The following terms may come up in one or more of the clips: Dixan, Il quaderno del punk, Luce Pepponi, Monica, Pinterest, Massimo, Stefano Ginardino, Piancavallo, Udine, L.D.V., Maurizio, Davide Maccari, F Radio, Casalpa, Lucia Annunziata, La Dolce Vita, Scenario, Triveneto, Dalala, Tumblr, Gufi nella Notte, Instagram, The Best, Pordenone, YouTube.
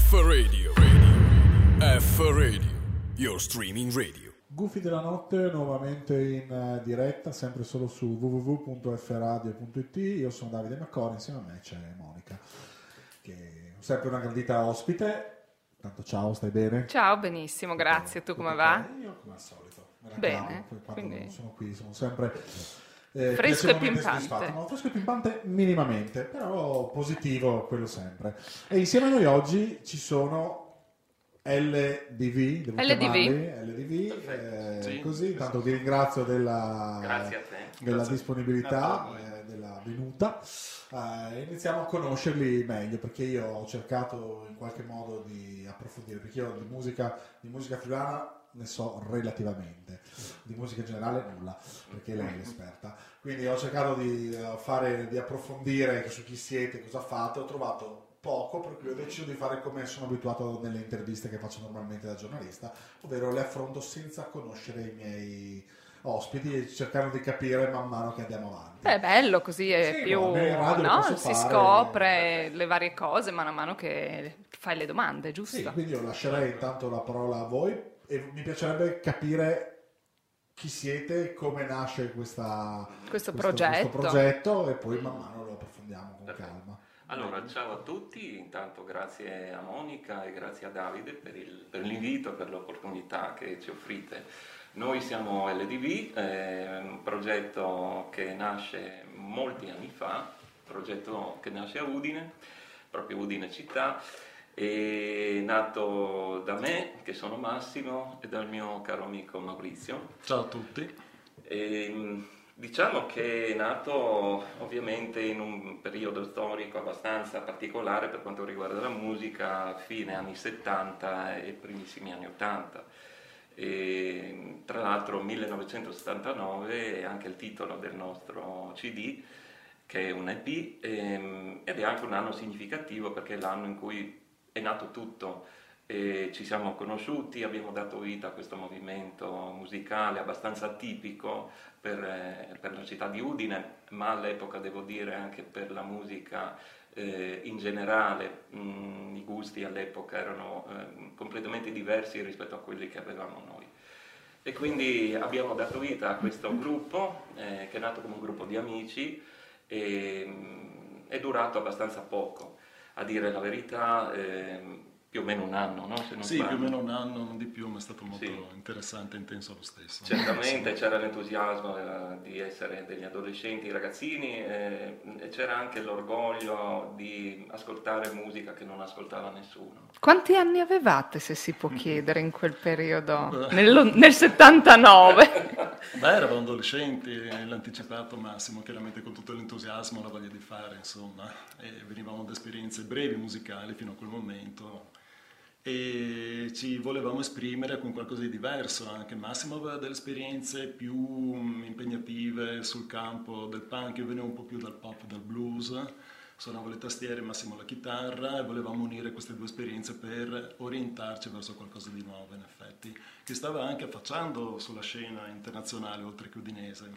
F Radio, your streaming radio. Gufi della Notte nuovamente in diretta, sempre solo su www.fradio.it. Io sono Davide Maccari, insieme a me c'è Monica, che è sempre una gradita ospite. Tanto ciao, stai bene? Ciao, benissimo, grazie. Tu come va? Io come al solito. Bene. Quindi sono qui, sono sempre fresco e pimpante. No, fresco e pimpante minimamente, però positivo quello sempre. E insieme a noi oggi ci sono L.D.V. Sì, così, tanto ti ringrazio della disponibilità, della venuta. Iniziamo a conoscerli meglio, perché io ho cercato in qualche modo di approfondire, perché io di musica friulana ne so relativamente, di musica in generale nulla, perché lei è l'esperta, quindi ho cercato di approfondire su chi siete, cosa fate. Ho trovato poco, per cui ho deciso di fare come sono abituato nelle interviste che faccio normalmente da giornalista, ovvero le affronto senza conoscere i miei ospiti e cercando di capire man mano che andiamo avanti. Beh, è bello così, è sì, più no, si fare, scopre le varie cose man mano che fai le domande, giusto? Sì, quindi io lascerei intanto la parola a voi e mi piacerebbe capire chi siete, come nasce questo progetto e poi man mano lo approfondiamo con calma. Allora, ciao a tutti, intanto grazie a Monica e grazie a Davide per l'invito, per l'opportunità che ci offrite. Noi siamo L.D.V., un progetto che nasce molti anni fa, un progetto che nasce a Udine, proprio Udine città, è nato da me, che sono Massimo, e dal mio caro amico Maurizio. Ciao a tutti. Diciamo che è nato ovviamente in un periodo storico abbastanza particolare per quanto riguarda la musica, fine anni 70 e primissimi anni 80. E, tra l'altro, 1979 è anche il titolo del nostro CD, che è un EP, ed è anche un anno significativo perché è l'anno in cui è nato tutto. E ci siamo conosciuti, abbiamo dato vita a questo movimento musicale abbastanza atipico per la città di Udine, ma all'epoca devo dire anche per la musica in generale. I gusti all'epoca erano completamente diversi rispetto a quelli che avevamo noi. E quindi abbiamo dato vita a questo gruppo che è nato come un gruppo di amici e è durato abbastanza poco, a dire la verità. Più o meno un anno, no? Se non sì, parlo. Più o meno un anno, non di più, ma è stato molto interessante e intenso lo stesso. Certamente c'era l'entusiasmo di essere degli adolescenti, ragazzini, e c'era anche l'orgoglio di ascoltare musica che non ascoltava nessuno. Quanti anni avevate, se si può chiedere, in quel periodo? Nel 79? Beh, eravamo adolescenti, l'ha anticipato Massimo, chiaramente con tutto l'entusiasmo, la voglia di fare, insomma. E venivamo da esperienze brevi musicali fino a quel momento, e ci volevamo esprimere con qualcosa di diverso. Anche Massimo aveva delle esperienze più impegnative sul campo del punk, io venivo un po' più dal pop, dal blues, suonavo le tastiere, Massimo la chitarra, e volevamo unire queste due esperienze per orientarci verso qualcosa di nuovo, in effetti, che stava anche affacciando sulla scena internazionale oltre che udinese.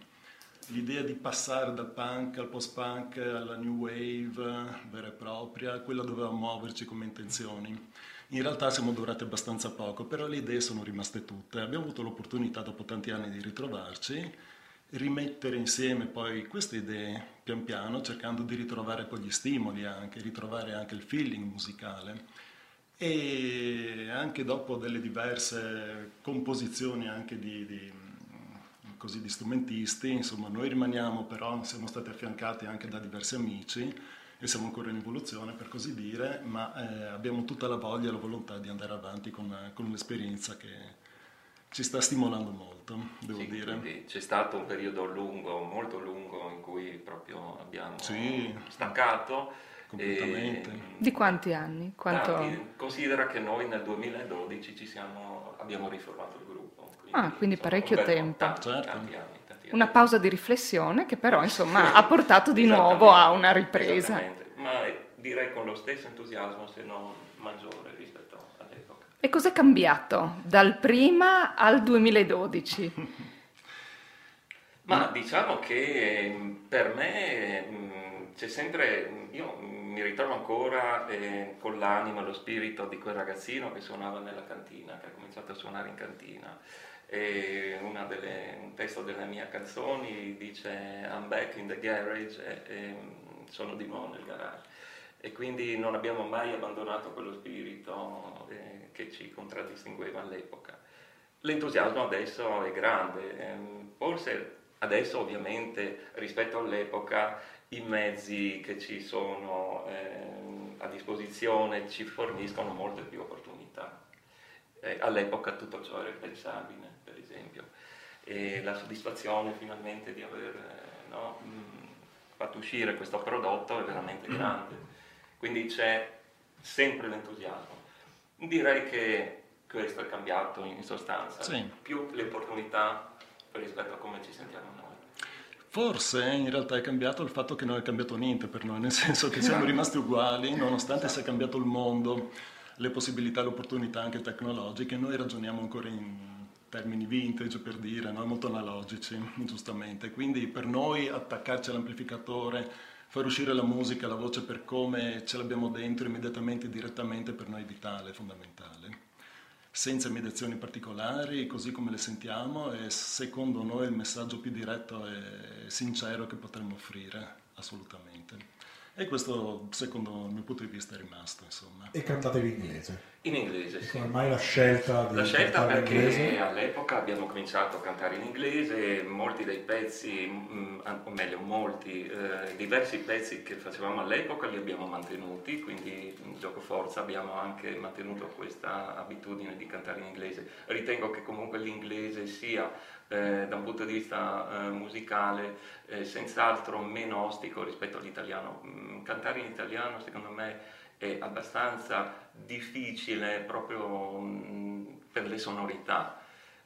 L'idea di passare dal punk al post-punk alla new wave vera e propria, quella doveva muoverci come intenzioni. In realtà siamo durati abbastanza poco, però le idee sono rimaste tutte. Abbiamo avuto l'opportunità dopo tanti anni di ritrovarci, rimettere insieme poi queste idee pian piano, cercando di ritrovare poi gli stimoli anche, ritrovare anche il feeling musicale. E anche dopo delle diverse composizioni anche di strumentisti, insomma, noi rimaniamo, però siamo stati affiancati anche da diversi amici e siamo ancora in evoluzione, per così dire, ma abbiamo tutta la voglia e la volontà di andare avanti con un'esperienza che ci sta stimolando molto, devo dire. C'è stato un periodo lungo, molto lungo, in cui proprio abbiamo staccato. Di quanti anni? Considera che noi nel 2012 abbiamo riformato il gruppo. Quindi parecchio tempo. Tanti anni. Una pausa di riflessione che però ha portato di nuovo a una ripresa. Ma direi con lo stesso entusiasmo, se non maggiore rispetto all'epoca. E cos'è cambiato dal prima al 2012? Ma diciamo che per me c'è sempre... Io mi ritrovo ancora con l'anima, lo spirito di quel ragazzino che suonava nella cantina, che ha cominciato a suonare in cantina. E un testo delle mie canzoni dice "I'm back in the garage", e sono di nuovo nel garage. E quindi non abbiamo mai abbandonato quello spirito che ci contraddistingueva all'epoca. L'entusiasmo adesso è grande, forse adesso ovviamente rispetto all'epoca i mezzi che ci sono a disposizione ci forniscono molte più opportunità. All'epoca tutto ciò era impensabile, per esempio, e la soddisfazione finalmente di aver fatto uscire questo prodotto è veramente grande, quindi c'è sempre l'entusiasmo. Direi che questo è cambiato in sostanza, sì. Più le opportunità rispetto a come ci sentiamo noi. Forse in realtà è cambiato il fatto che non è cambiato niente per noi, nel senso che siamo rimasti uguali, nonostante sia cambiato il mondo, le possibilità, le opportunità anche tecnologiche. Noi ragioniamo ancora in termini vintage, per dire, no? Molto analogici, giustamente. Quindi per noi attaccarci all'amplificatore, far uscire la musica, la voce per come ce l'abbiamo dentro immediatamente, direttamente, per noi è vitale, fondamentale. Senza mediazioni particolari, così come le sentiamo, è secondo noi il messaggio più diretto e sincero che potremmo offrire, assolutamente. E questo, secondo il mio punto di vista, è rimasto, insomma. E cantatevi in inglese. In inglese, sì. Ormai la scelta di cantare in inglese. La scelta, perché all'epoca abbiamo cominciato a cantare in inglese, molti dei pezzi, o meglio, diversi pezzi che facevamo all'epoca li abbiamo mantenuti, quindi in gioco forza abbiamo anche mantenuto questa abitudine di cantare in inglese. Ritengo che comunque l'inglese sia, da un punto di vista musicale, senz'altro meno ostico rispetto all'italiano. Cantare in italiano secondo me è abbastanza difficile proprio per le sonorità.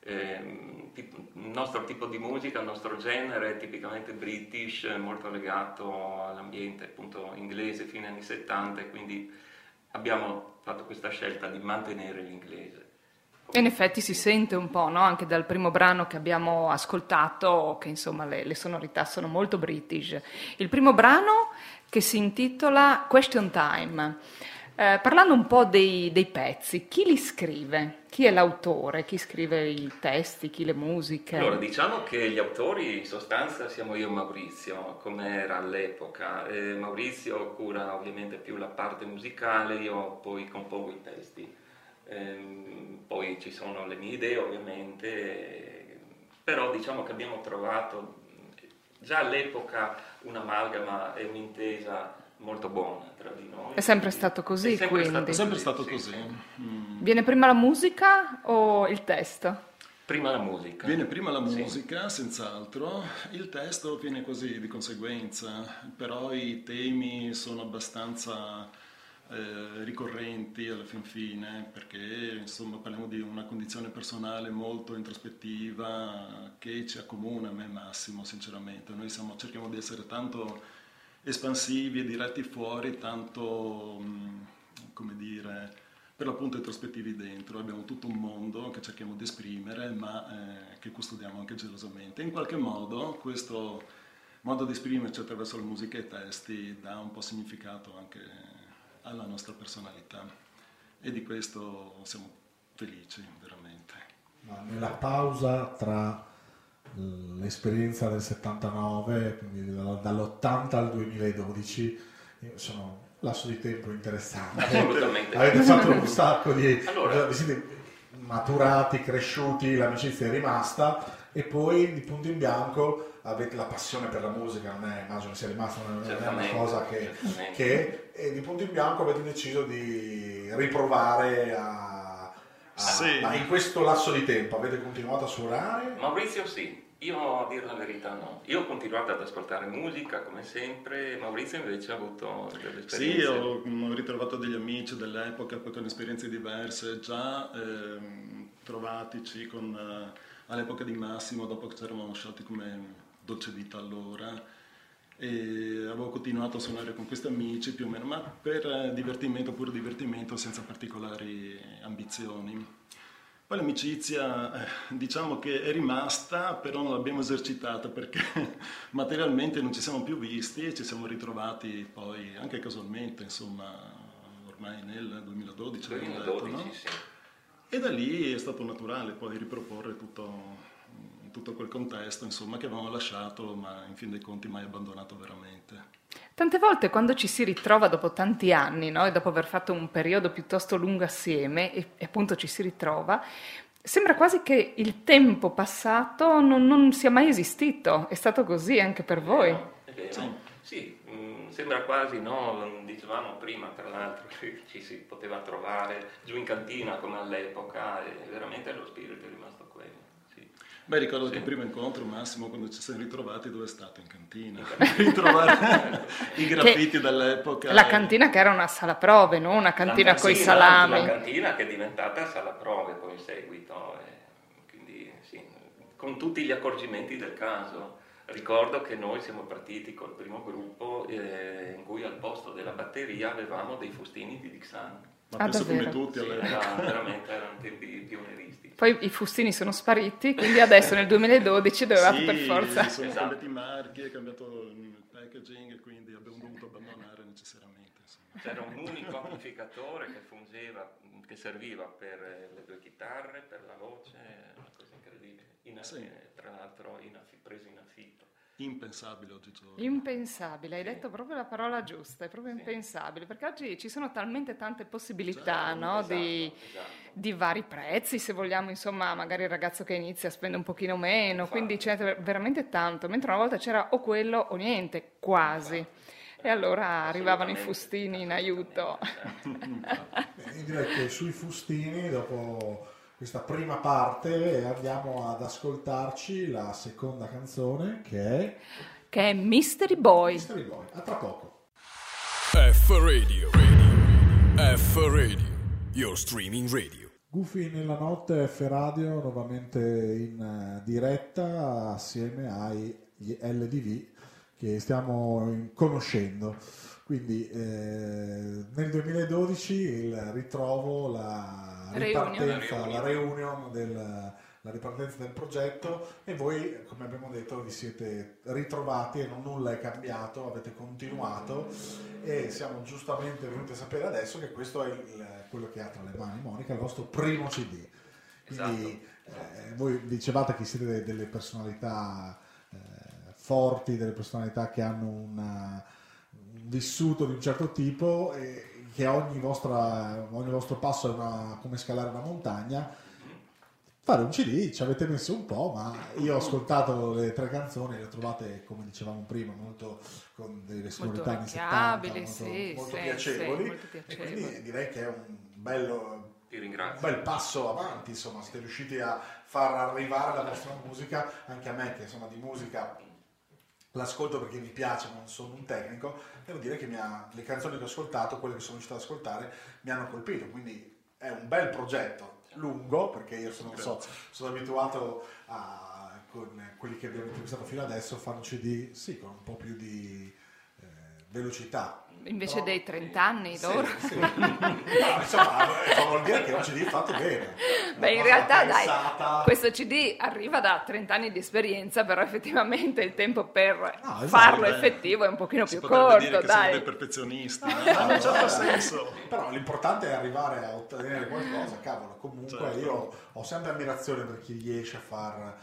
Il nostro tipo di musica, il nostro genere è tipicamente british, molto legato all'ambiente appunto inglese, fine anni 70, e quindi abbiamo fatto questa scelta di mantenere l'inglese. In effetti si sente un po', no? Anche dal primo brano che abbiamo ascoltato, che insomma le sonorità sono molto british. Il primo brano, che si intitola Question Time, parlando un po' dei pezzi, chi li scrive? Chi è l'autore? Chi scrive i testi? Chi le musiche? Allora, diciamo che gli autori in sostanza siamo io e Maurizio, come era all'epoca. Maurizio cura ovviamente più la parte musicale, io poi compongo i testi. Poi ci sono le mie idee ovviamente, però diciamo che abbiamo trovato già all'epoca un'amalgama e un'intesa molto buona tra di noi. È sempre stato così, quindi? È sempre stato così. Viene prima la musica o il testo? Prima la musica. Viene prima la musica, sì. Senz'altro. Il testo viene così di conseguenza, però i temi sono abbastanza ricorrenti alla fin fine, perché insomma parliamo di una condizione personale molto introspettiva che ci accomuna, a me e Massimo, sinceramente. Noi cerchiamo di essere tanto espansivi e diretti fuori, tanto, come dire, per l'appunto introspettivi dentro. Abbiamo tutto un mondo che cerchiamo di esprimere, ma che custodiamo anche gelosamente. In qualche modo questo modo di esprimerci attraverso la musica e i testi dà un po' significato anche alla nostra personalità, e di questo siamo felici veramente. Nella pausa tra l'esperienza del 79, quindi dall'80 al 2012, sono un lasso di tempo interessante. Assolutamente. Avete fatto un sacco di... Allora, vi siete maturati, cresciuti, l'amicizia è rimasta, e poi di punto in bianco avete la passione per la musica, non è, immagino sia rimasta, non è una cosa e di punto in bianco avete deciso di riprovare ma in questo lasso di tempo avete continuato a suonare? Maurizio sì, io a dire la verità no. Io ho continuato ad ascoltare musica come sempre, Maurizio invece ha avuto delle esperienze. Sì, ho ritrovato degli amici dell'epoca, poi con esperienze diverse, già trovatici con... all'epoca di Massimo, dopo che ci eravamo sciolti come Dolce Vita allora, e avevo continuato a suonare con questi amici più o meno, ma per divertimento, puro divertimento, senza particolari ambizioni. Poi l'amicizia diciamo che è rimasta, però non l'abbiamo esercitata perché materialmente non ci siamo più visti e ci siamo ritrovati poi anche casualmente, insomma, ormai nel 2012. 2012, no? Sì. E da lì è stato naturale poi riproporre tutto quel contesto, insomma, che avevamo lasciato, ma in fin dei conti mai abbandonato veramente. Tante volte quando ci si ritrova dopo tanti anni, no? E dopo aver fatto un periodo piuttosto lungo assieme e appunto ci si ritrova, sembra quasi che il tempo passato non sia mai esistito. È stato così anche per voi? È vero. Sì. Sembra quasi, no? Dicevamo prima, tra l'altro, che ci si poteva trovare giù in cantina come all'epoca, e veramente lo spirito è rimasto quello. Beh, ricordo che il primo incontro, Massimo, quando ci siamo ritrovati, dove è stato? In cantina. Ritrovare i graffiti dell'epoca. La cantina che era una sala prove, no? Una cantina coi salami. La cantina che è diventata sala prove poi in seguito. Quindi, sì, con tutti gli accorgimenti del caso. Ricordo che noi siamo partiti col primo gruppo in cui al posto della batteria avevamo dei fustini di Dixan. Ma penso come tutti all'epoca. Veramente erano tempi pionieristi. Poi i fustini sono spariti, quindi adesso nel 2012 dovevate per forza. Sì, sono cambiati i marchi, è cambiato il packaging e quindi abbiamo dovuto abbandonare necessariamente. Insomma. C'era un unico amplificatore che fungeva, che serviva per le due chitarre, per la voce, una cosa incredibile. Tra l'altro preso in affitto. Impensabile oggigiorno. Impensabile, hai detto proprio la parola giusta, è proprio impensabile, perché oggi ci sono talmente tante possibilità, no? Esatto, di vari prezzi, se vogliamo, insomma, magari il ragazzo che inizia spende un pochino meno, quindi c'è veramente tanto, mentre una volta c'era o quello o niente, quasi. E allora arrivavano i fustini in aiuto. Io direi che sui fustini, dopo questa prima parte, andiamo ad ascoltarci la seconda canzone che è Mystery Boy. Mystery Boy, a tra poco. F Radio, your streaming radio. Gufi nella notte, F Radio, nuovamente in diretta assieme agli L.D.V. che stiamo conoscendo. Quindi nel 2012 il ritrovo, la ripartenza del progetto, e voi, come abbiamo detto, vi siete ritrovati e nulla è cambiato, avete continuato, e siamo giustamente venuti a sapere adesso che questo è quello che ha tra le mani Monica, il vostro primo CD. Quindi esatto. Voi dicevate che siete delle personalità forti, delle personalità che hanno un vissuto di un certo tipo, e che ogni vostro passo è come scalare una montagna. Fare un CD ci avete messo un po', ma io ho ascoltato le tre canzoni, le trovate, come dicevamo prima, molto con delle sonorità anni 70, molto piacevoli, e quindi direi che è un bel passo avanti, insomma, siete riusciti a far arrivare la vostra musica anche a me, che insomma di musica l'ascolto perché mi piace, non sono un tecnico. Devo dire che le canzoni che ho ascoltato, quelle che sono riuscito ad ascoltare, mi hanno colpito, quindi è un bel progetto, lungo, perché io sono abituato a, con quelli che abbiamo intervistato fino adesso, fanno CD con un po' più di velocità. Invece dei 30 anni loro. Sì. No, insomma, vuol dire che è un CD fatto bene. Beh, in realtà dai, questo CD arriva da 30 anni di esperienza, però effettivamente il tempo per farlo effettivo è un pochino più corto. Dire che sono dei perfezionisti, in un certo senso. Però l'importante è arrivare a ottenere qualcosa, cavolo, comunque certo. Io ho sempre ammirazione per chi riesce a far...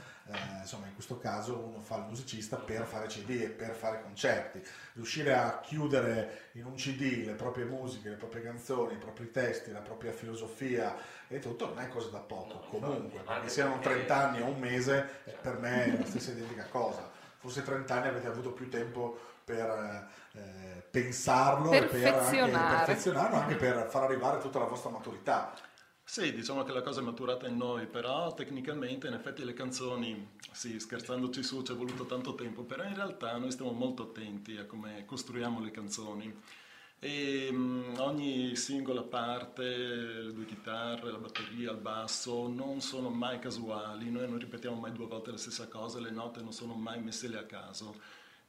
insomma, in questo caso uno fa il musicista per fare CD e per fare concerti, riuscire a chiudere in un CD le proprie musiche, le proprie canzoni, i propri testi, la propria filosofia e tutto, non è cosa da poco. Comunque, che siano 30 anni o un mese, per me è la stessa identica cosa. Forse 30 anni avete avuto più tempo per pensarlo e perfezionarlo, anche per far arrivare tutta la vostra maturità. Sì, diciamo che la cosa è maturata in noi, però tecnicamente in effetti le canzoni, sì, scherzandoci su, ci è voluto tanto tempo, però in realtà noi stiamo molto attenti a come costruiamo le canzoni, e ogni singola parte, le due chitarre, la batteria, il basso, non sono mai casuali, noi non ripetiamo mai due volte la stessa cosa, le note non sono mai messe lì a caso,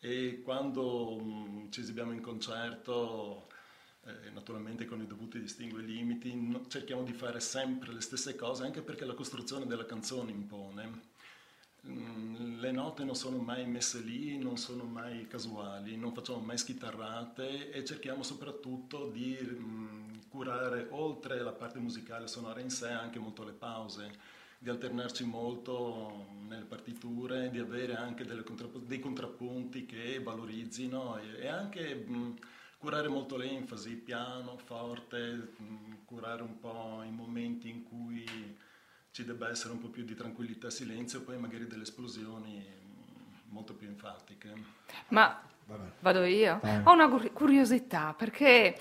e quando ci esibiamo in concerto... naturalmente con i dovuti distinguo e limiti, cerchiamo di fare sempre le stesse cose, anche perché la costruzione della canzone impone. Le note non sono mai messe lì, non sono mai casuali, non facciamo mai schitarrate e cerchiamo soprattutto di curare, oltre la parte musicale sonora in sé, anche molto le pause, di alternarci molto nelle partiture, di avere anche dei contrappunti che valorizzino e anche curare molto l'enfasi, piano, forte, curare un po' i momenti in cui ci debba essere un po' più di tranquillità, silenzio, e poi magari delle esplosioni molto più enfatiche. Ma vado io? Ho una curiosità, perché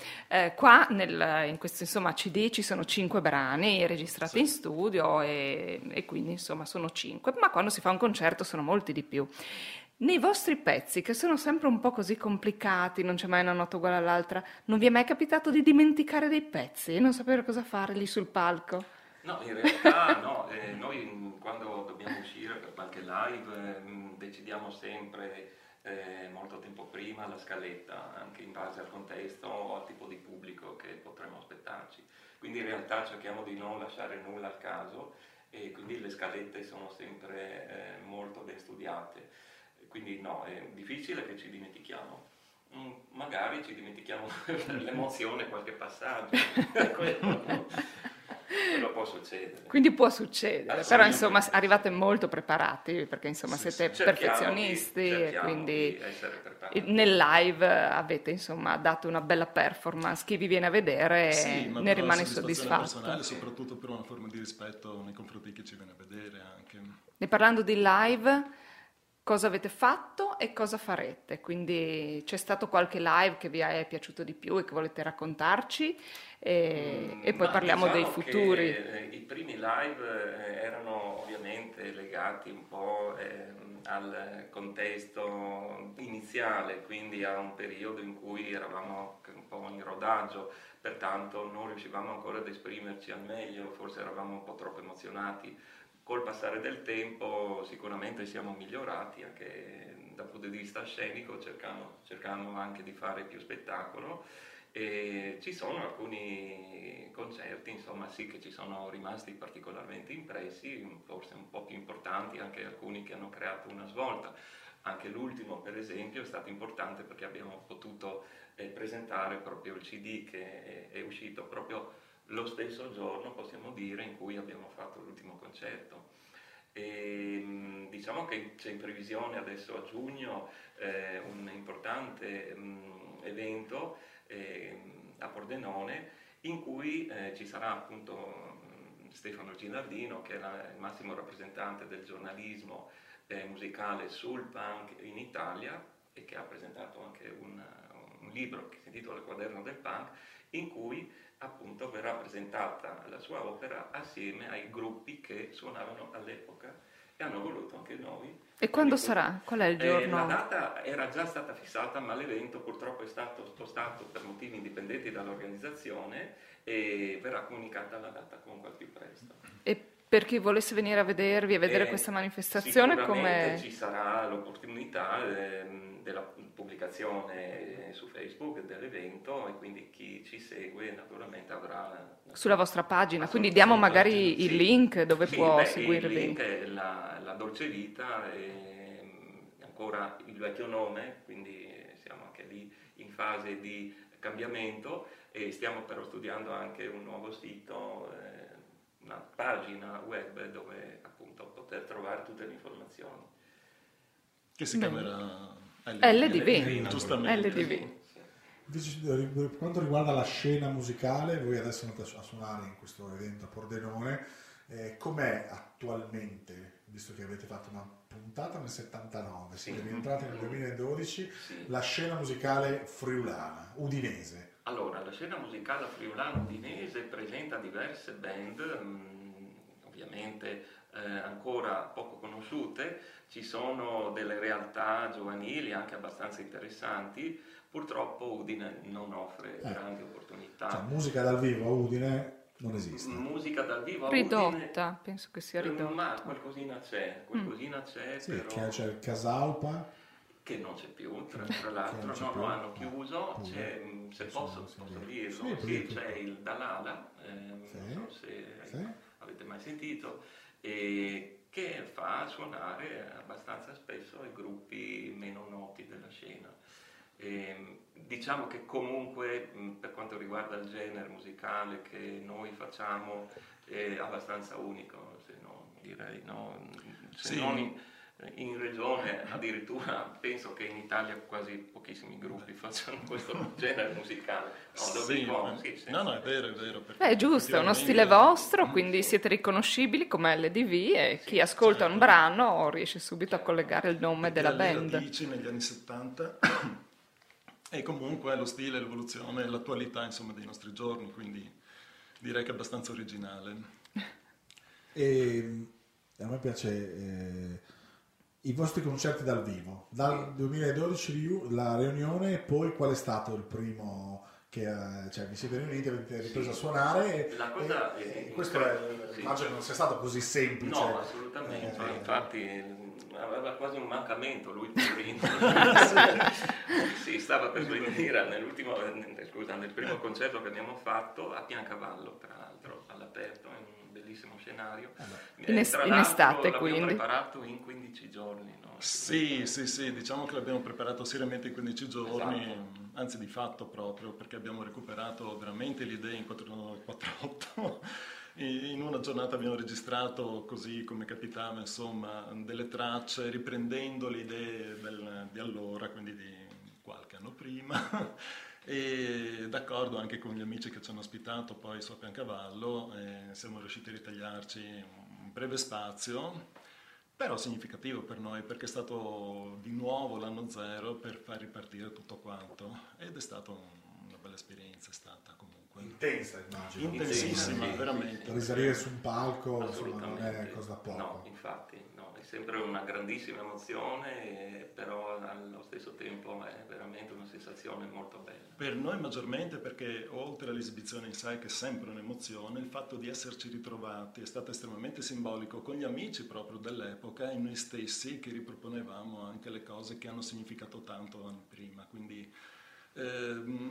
qua in questo insomma CD ci sono 5 brani registrati in studio e quindi insomma sono 5, ma quando si fa un concerto sono molti di più. Nei vostri pezzi, che sono sempre un po' così complicati, non c'è mai una nota uguale all'altra, non vi è mai capitato di dimenticare dei pezzi e non sapere cosa fare lì sul palco? No, in realtà no, noi quando dobbiamo uscire per qualche live decidiamo sempre molto tempo prima la scaletta, anche in base al contesto o al tipo di pubblico che potremmo aspettarci. Quindi in realtà cerchiamo di non lasciare nulla al caso e quindi le scalette sono sempre molto ben studiate. Quindi no, è difficile che ci dimentichiamo. Magari ci dimentichiamo per l'emozione qualche passaggio. Quello può succedere. Quindi può succedere, però insomma arrivate molto preparati, perché insomma siete perfezionisti e quindi nel live avete insomma dato una bella performance, chi vi viene a vedere ne rimane soddisfatto. Personale, soprattutto per una forma di rispetto nei confronti di chi ci viene a vedere anche. E parlando di live, cosa avete fatto e cosa farete? Quindi c'è stato qualche live che vi è piaciuto di più e che volete raccontarci e poi parliamo dei futuri. I primi live erano ovviamente legati un po' al contesto iniziale, quindi a un periodo in cui eravamo un po' in rodaggio, pertanto non riuscivamo ancora ad esprimerci al meglio, forse eravamo un po' troppo emozionati. Col passare del tempo sicuramente siamo migliorati anche dal punto di vista scenico, cercando anche di fare più spettacolo e ci sono alcuni concerti insomma sì che ci sono rimasti particolarmente impressi, forse un po' più importanti, anche alcuni che hanno creato una svolta. Anche l'ultimo per esempio è stato importante perché abbiamo potuto presentare proprio il CD che è uscito proprio lo stesso giorno, possiamo dire, in cui abbiamo fatto l'ultimo concerto. E, diciamo che c'è in previsione adesso a giugno un importante evento a Pordenone in cui ci sarà appunto Stefano Ginardino, che era il massimo rappresentante del giornalismo musicale sul punk in Italia e che ha presentato anche un libro che si intitola Il quaderno del punk, in cui appunto verrà presentata la sua opera assieme ai gruppi che suonavano all'epoca e hanno voluto anche noi. E quando sarà? Qual è il giorno? La data era già stata fissata, ma l'evento purtroppo è stato spostato per motivi indipendenti dall'organizzazione e verrà comunicata la data comunque al più presto. E per chi volesse venire a vedervi e vedere questa manifestazione, come ci sarà l'opportunità della pubblicazione su Facebook dell'evento e quindi chi ci segue naturalmente avrà sulla vostra pagina, quindi diamo magari il link dove seguirvi. Il link è La Dolce Vita, è ancora il vecchio nome, quindi siamo anche lì in fase di cambiamento e stiamo però studiando anche un nuovo sito, una pagina web dove appunto poter trovare tutte le informazioni. Che si chiamerà L.D.V. giustamente. L.D.V. Per quanto riguarda la scena musicale, voi adesso andate a suonare in questo evento a Pordenone, com'è attualmente, visto che avete fatto una puntata nel 79, siete rientrati nel 2012, la scena musicale friulana, udinese? Allora, la scena musicale friulano-udinese presenta diverse band, ovviamente ancora poco conosciute, ci sono delle realtà giovanili anche abbastanza interessanti, purtroppo Udine non offre grandi opportunità. Cioè, musica dal vivo a Udine non esiste. Musica dal vivo a ridotta, Udine... Ridotta, penso che sia ridotta. Ma qualcosina c'è, però... Sì, c'è il Casalpa... che non c'è più, tra l'altro, non lo hanno chiuso, c'è, se posso dirlo, sì, c'è il Dalala, non so se avete mai sentito, che fa suonare abbastanza spesso i gruppi meno noti della scena. Diciamo che comunque per quanto riguarda il genere musicale che noi facciamo è abbastanza unico, se non direi no, se sì, non in regione, addirittura penso che in Italia quasi pochissimi gruppi facciano questo genere musicale. No, è vero. Beh, è giusto, è uno stile vostro, quindi siete riconoscibili come L.D.V. e chi ascolta un brano riesce subito a collegare il nome della band. Radici negli anni 70 e comunque lo stile, l'evoluzione e l'attualità, insomma, dei nostri giorni, quindi direi che è abbastanza originale. E a me piace... I vostri concerti dal vivo, dal 2012 la riunione, e poi qual è stato il primo che cioè, vi siete riuniti, avete ripreso a suonare? La cosa questo immagino non sia stato così semplice. No, assolutamente, infatti aveva quasi un mancamento lui poverino. Sì, stava per venire nel primo concerto che abbiamo fatto a Piancavallo, tra l'altro, all'aperto, in bellissimo scenario. In estate, quindi. L'abbiamo preparato in 15 giorni, no? Sì, diciamo che l'abbiamo preparato seriamente in 15 giorni, esatto. Anzi di fatto proprio, perché abbiamo recuperato veramente le idee in 4-8. In una giornata abbiamo registrato, così come capitava, insomma, delle tracce, riprendendo le idee di allora, quindi di qualche anno prima, e d'accordo anche con gli amici che ci hanno ospitato poi su Piancavallo, siamo riusciti a ritagliarci un breve spazio, però significativo per noi, perché è stato di nuovo l'anno zero per far ripartire tutto quanto, ed è stata una bella esperienza, è stata comunque intensa, immagino, intensissima, veramente. Risalire su un palco, insomma, non è cosa da poco. No, infatti, no, è sempre una grandissima emozione, però allo stesso tempo è veramente una sensazione molto bella. Per noi maggiormente, perché oltre all'esibizione in sé, che è sempre un'emozione, il fatto di esserci ritrovati è stato estremamente simbolico con gli amici proprio dell'epoca e noi stessi, che riproponevamo anche le cose che hanno significato tanto anni prima, quindi...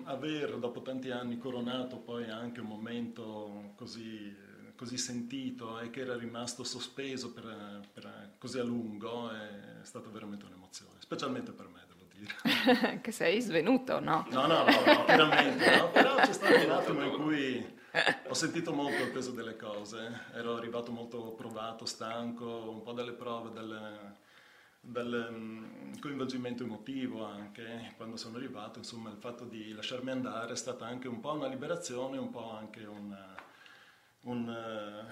aver dopo tanti anni coronato poi anche un momento così sentito e che era rimasto sospeso per così a lungo è stata veramente un'emozione, specialmente per me, devo dire. Che sei svenuto, no? No, veramente no, però c'è stato un attimo in cui ho sentito molto il peso delle cose, ero arrivato molto provato, stanco, un po' dalle prove, dal coinvolgimento emotivo anche quando sono arrivato, insomma il fatto di lasciarmi andare è stata anche un po' una liberazione, un po' anche una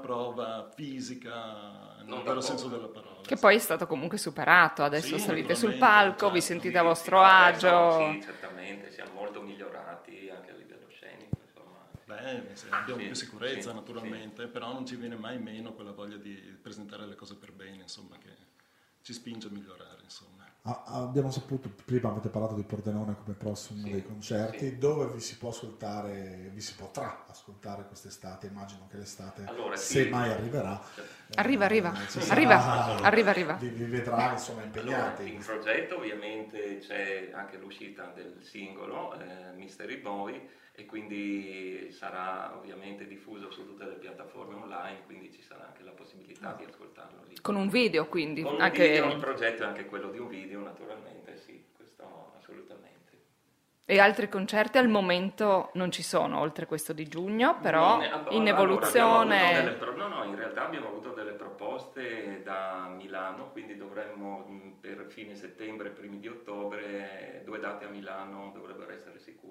prova fisica nel vero senso della parola. Che poi è stato comunque superato, adesso sì, salite sul palco, certo, vi sentite a vostro agio. Sì, certamente, siamo molto migliorati anche a livello scenico. Abbiamo più sicurezza, naturalmente, però non ci viene mai meno quella voglia di presentare le cose per bene, insomma, che ci spinge a migliorare, insomma. Abbiamo saputo, prima avete parlato di Pordenone come prossimo dei concerti, dove vi si potrà ascoltare quest'estate, immagino che l'estate, allora, se mai arriverà. Arriva. Vi vedrà, insomma, impegnati. Allora, in progetto ovviamente c'è anche l'uscita del singolo, Mystery Boy, e quindi sarà ovviamente diffuso su tutte le piattaforme online, quindi ci sarà anche la possibilità di ascoltarlo lì. Con un video, quindi? Con un video, il progetto è anche quello di un video, naturalmente, sì, questo assolutamente. E altri concerti al momento non ci sono, oltre questo di giugno, però in evoluzione... in realtà abbiamo avuto delle proposte da Milano, quindi dovremmo per fine settembre, primi di ottobre, 2 date a Milano dovrebbero essere sicure.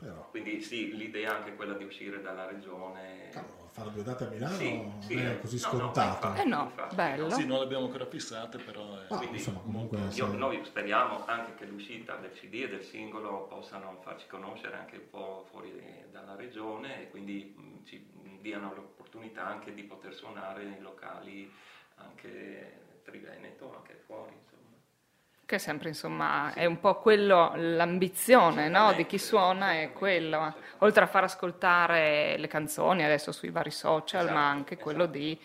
Però. Quindi sì, l'idea è anche quella di uscire dalla regione. Cavolo, fare 2 date a Milano non è così scontato. No, bello. Sì, non l'abbiamo ancora fissate, però quindi, insomma, comunque noi speriamo anche che l'uscita del CD e del singolo possano farci conoscere anche un po' fuori dalla regione e quindi ci diano l'opportunità anche di poter suonare nei locali anche Triveneto, anche fuori, insomma. Che sempre, insomma, è un po' quello l'ambizione, no? Di chi suona è quello, oltre a far ascoltare le canzoni adesso sui vari social, ma anche quello di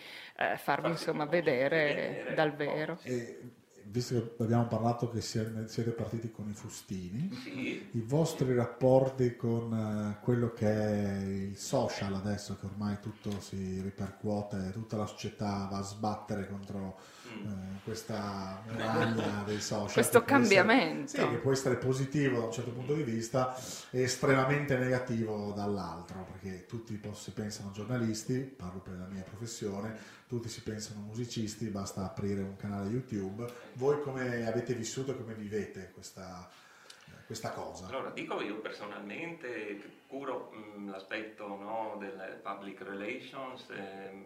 farvi, insomma, vedere dal vero. E visto che abbiamo parlato che siete partiti con i fustini, sì, i vostri rapporti con quello che è il social adesso, che ormai tutto si ripercuote, tutta la società va a sbattere contro questa muraglia dei social, questo cambiamento che può essere positivo da un certo punto di vista e estremamente negativo dall'altro, perché tutti si pensano giornalisti, parlo per la mia professione, tutti si pensano musicisti, basta aprire un canale YouTube. Voi come avete vissuto e come vivete questa cosa? Allora, dico io personalmente che curo l'aspetto, no, delle public relations,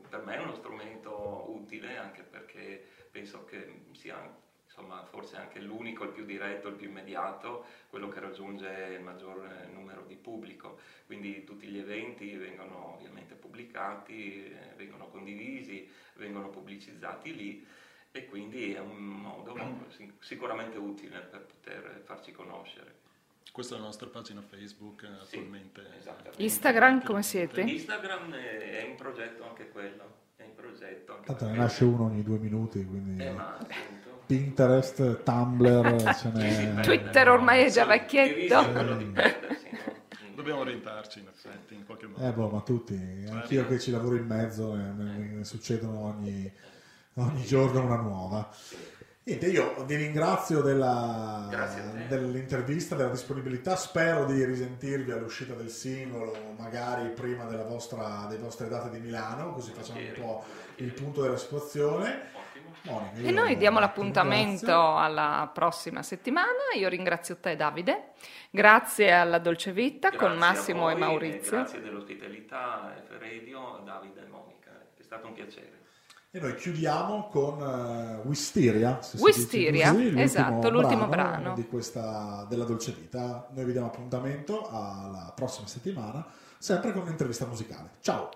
per me è uno strumento utile, anche perché penso che sia, insomma, forse anche l'unico, il più diretto, il più immediato, quello che raggiunge il maggior numero di pubblico. Quindi tutti gli eventi vengono ovviamente pubblicati, vengono condivisi, vengono pubblicizzati lì, e quindi è un modo sicuramente utile per poter farci conoscere. Questa è la nostra pagina Facebook attualmente. Sì, Instagram come siete? Instagram è in progetto anche quello. Tanto ne nasce uno ogni 2 minuti, quindi Pinterest, Tumblr, Twitter ormai è già vecchietto. Dobbiamo orientarci in effetti in qualche modo. Boh, ma tutti, anch'io che ci lavoro in mezzo, ne succedono ogni giorno una nuova. Niente, io vi ringrazio dell'intervista, della disponibilità, spero di risentirvi all'uscita del singolo, magari prima delle vostre date di Milano, così facciamo un po' il punto della situazione. Monica, e noi diamo l'appuntamento alla prossima settimana. Io ringrazio te, Davide, grazie alla Dolce Vita, grazie con Massimo e Maurizio. E grazie dell'ospitalità Radio, Davide e Monica, è stato un piacere. E noi chiudiamo con Wisteria, esatto, l'ultimo brano di questa, della Dolce Vita. Noi vi diamo appuntamento alla prossima settimana, sempre con un'intervista musicale. Ciao.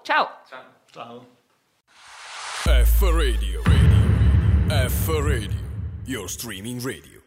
F Radio, your streaming radio.